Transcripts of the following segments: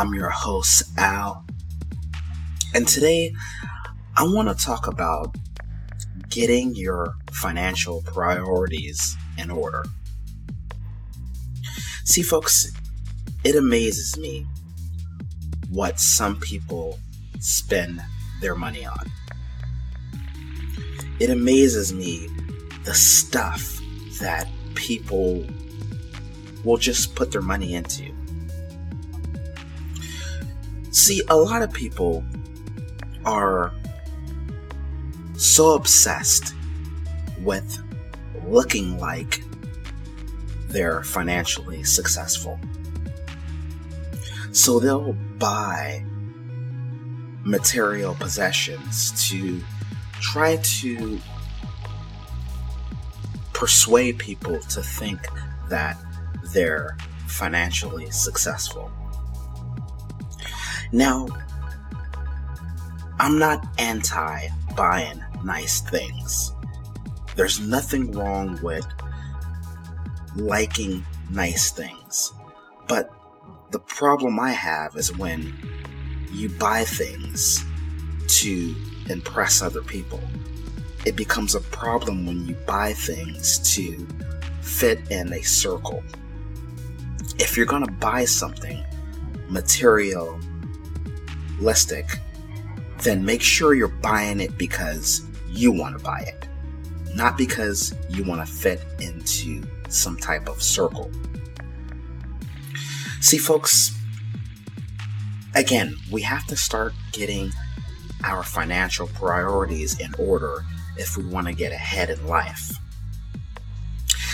I'm your host, Al, and today I want to talk about getting your financial priorities in order. See, folks, it amazes me what some people spend their money on. It amazes me the stuff that people will just put their money into. See, a lot of people are so obsessed with looking like they're financially successful. So they'll buy material possessions to try to persuade people to think that they're financially successful. Now, I'm not anti buying nice things. There's nothing wrong with liking nice things. But the problem I have is when you buy things to impress other people. It becomes a problem when you buy things to fit in a circle. If you're going to buy something materialistic, then make sure you're buying it because you want to buy it, not because you want to fit into some type of circle. See, folks, again, we have to start getting our financial priorities in order if we want to get ahead in life.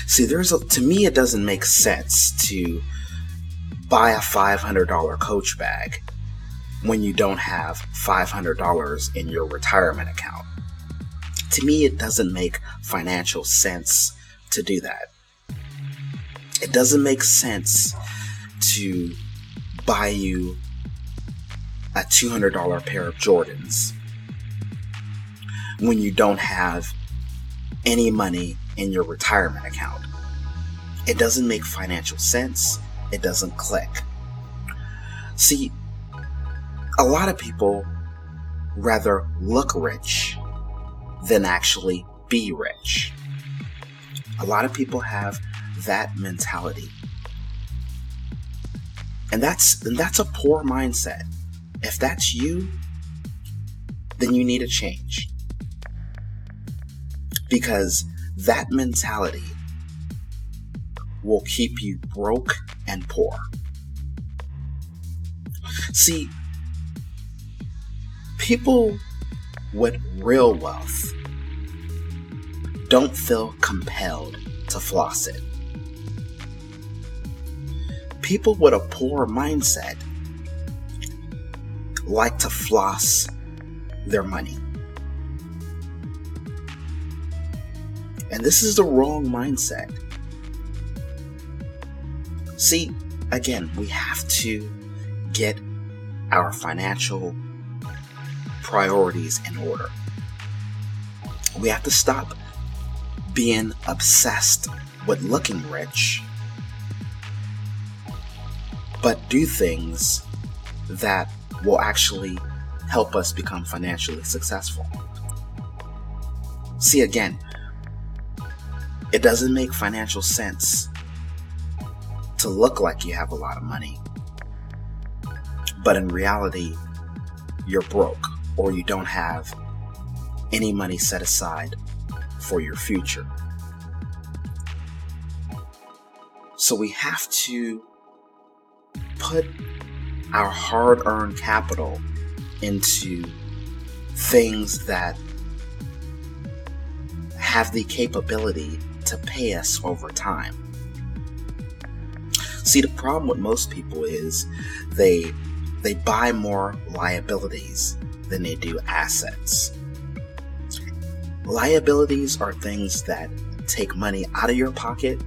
See, to me, it doesn't make sense to buy a $500 Coach bag when you don't have $500 in your retirement account. To me, it doesn't make financial sense to do that. It doesn't make sense to buy you a $200 pair of Jordans when you don't have any money in your retirement account. It doesn't make financial sense. It doesn't click. See, a lot of people rather look rich than actually be rich. A lot of people have that mentality. And that's a poor mindset. If that's you, then you need a change. Because that mentality will keep you broke and poor. See, people with real wealth don't feel compelled to floss it. People with a poor mindset like to floss their money. And this is the wrong mindset. See, again, we have to get our financial priorities in order. We have to stop being obsessed with looking rich, but do things that will actually help us become financially successful. See, again, it doesn't make financial sense to look like you have a lot of money, but in reality, you're broke or you don't have any money set aside for your future. So we have to put our hard-earned capital into things that have the capability to pay us over time. See, the problem with most people is they buy more liabilities than they do assets. Liabilities are things that take money out of your pocket,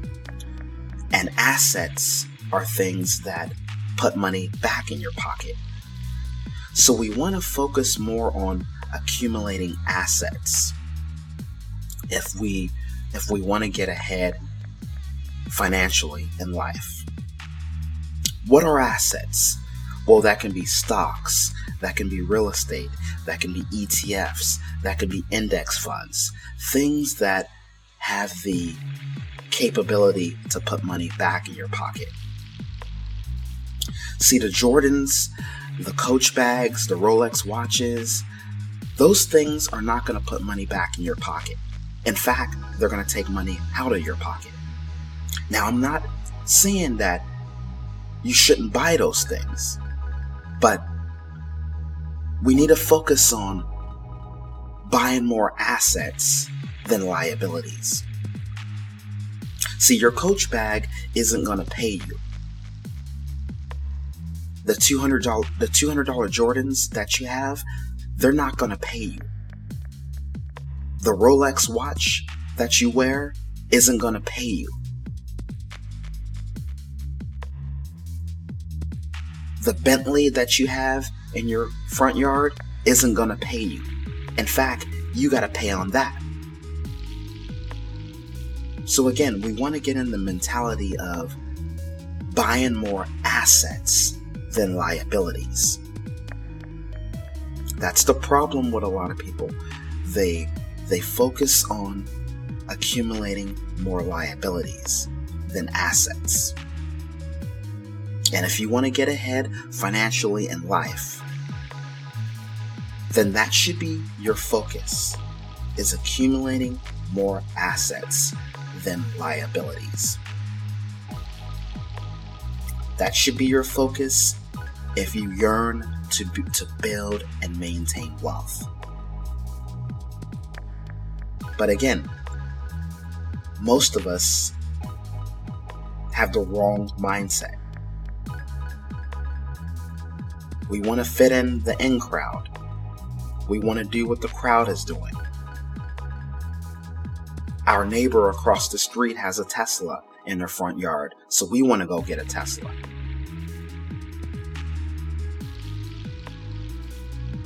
and assets are things that put money back in your pocket. So we want to focus more on accumulating assets if we want to get ahead financially in life. What are assets? Well, that can be stocks, that can be real estate, that can be ETFs, that can be index funds, things that have the capability to put money back in your pocket. See, the Jordans, the Coach bags, the Rolex watches, those things are not going to put money back in your pocket. In fact, they're going to take money out of your pocket. Now, I'm not saying that you shouldn't buy those things, but we need to focus on buying more assets than liabilities. See, your Coach bag isn't going to pay you. The $200 Jordans that you have, they're not going to pay you. The Rolex watch that you wear isn't going to pay you. The Bentley that you have in your front yard isn't going to pay you. In fact, you got to pay on that. So again, we want to get in the mentality of buying more assets than liabilities. That's the problem with a lot of people. They focus on accumulating more liabilities than assets. And if you want to get ahead financially in life, then that should be your focus, is accumulating more assets than liabilities. That should be your focus if you yearn to build and maintain wealth. But again, most of us have the wrong mindset. We want to fit in the in crowd. We want to do what the crowd is doing. Our neighbor across the street has a Tesla in their front yard, so we want to go get a Tesla.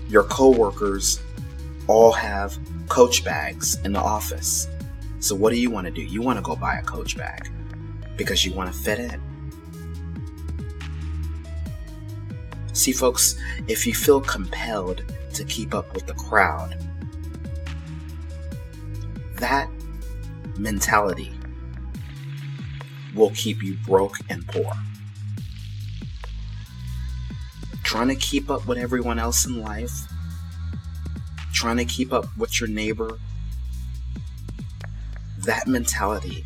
Your coworkers all have Coach bags in the office. So what do you want to do? You want to go buy a Coach bag because you want to fit in. See, folks, if you feel compelled to keep up with the crowd, that mentality will keep you broke and poor. Trying to keep up with everyone else in life, trying to keep up with your neighbor, that mentality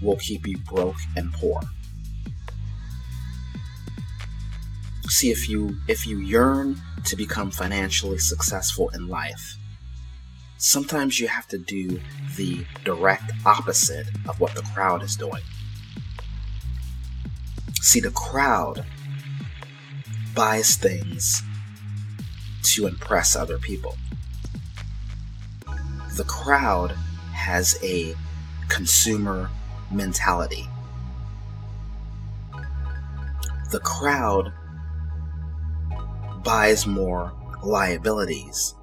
will keep you broke and poor. See, if you yearn to become financially successful in life, sometimes you have to do the direct opposite of what the crowd is doing. See, the crowd buys things to impress other people. The crowd has a consumer mentality. The crowd buys more liabilities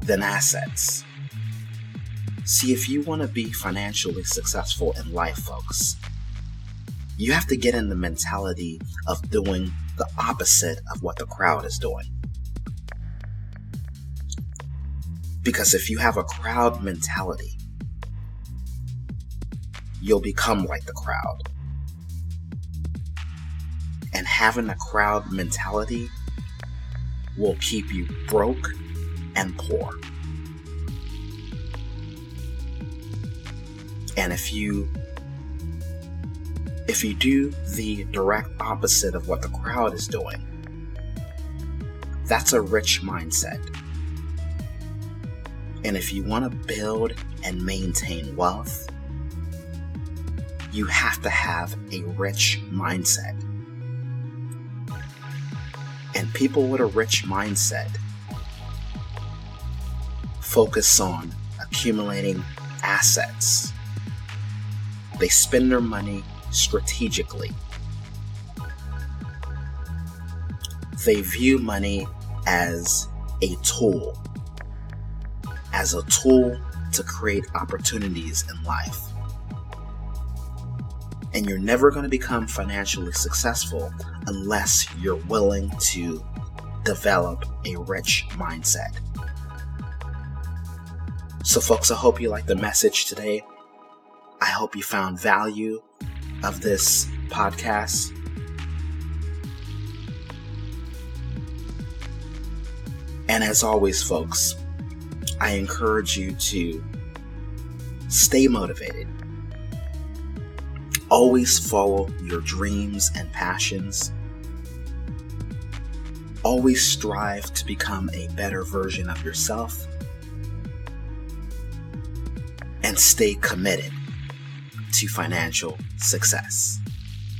than assets. See, if you want to be financially successful in life, folks, you have to get in the mentality of doing the opposite of what the crowd is doing. Because if you have a crowd mentality, you'll become like the crowd. And having a crowd mentality will keep you broke and poor. And if you do the direct opposite of what the crowd is doing, that's a rich mindset. And if you want to build and maintain wealth, you have to have a rich mindset. And people with a rich mindset focus on accumulating assets. They spend their money strategically. They view money as a tool. As a tool to create opportunities in life. And you're never going to become financially successful unless you're willing to develop a rich mindset. So folks, I hope you liked the message today. I hope you found value of this podcast. And as always, folks, I encourage you to stay motivated. Always follow your dreams and passions. Always strive to become a better version of yourself. And stay committed to financial success.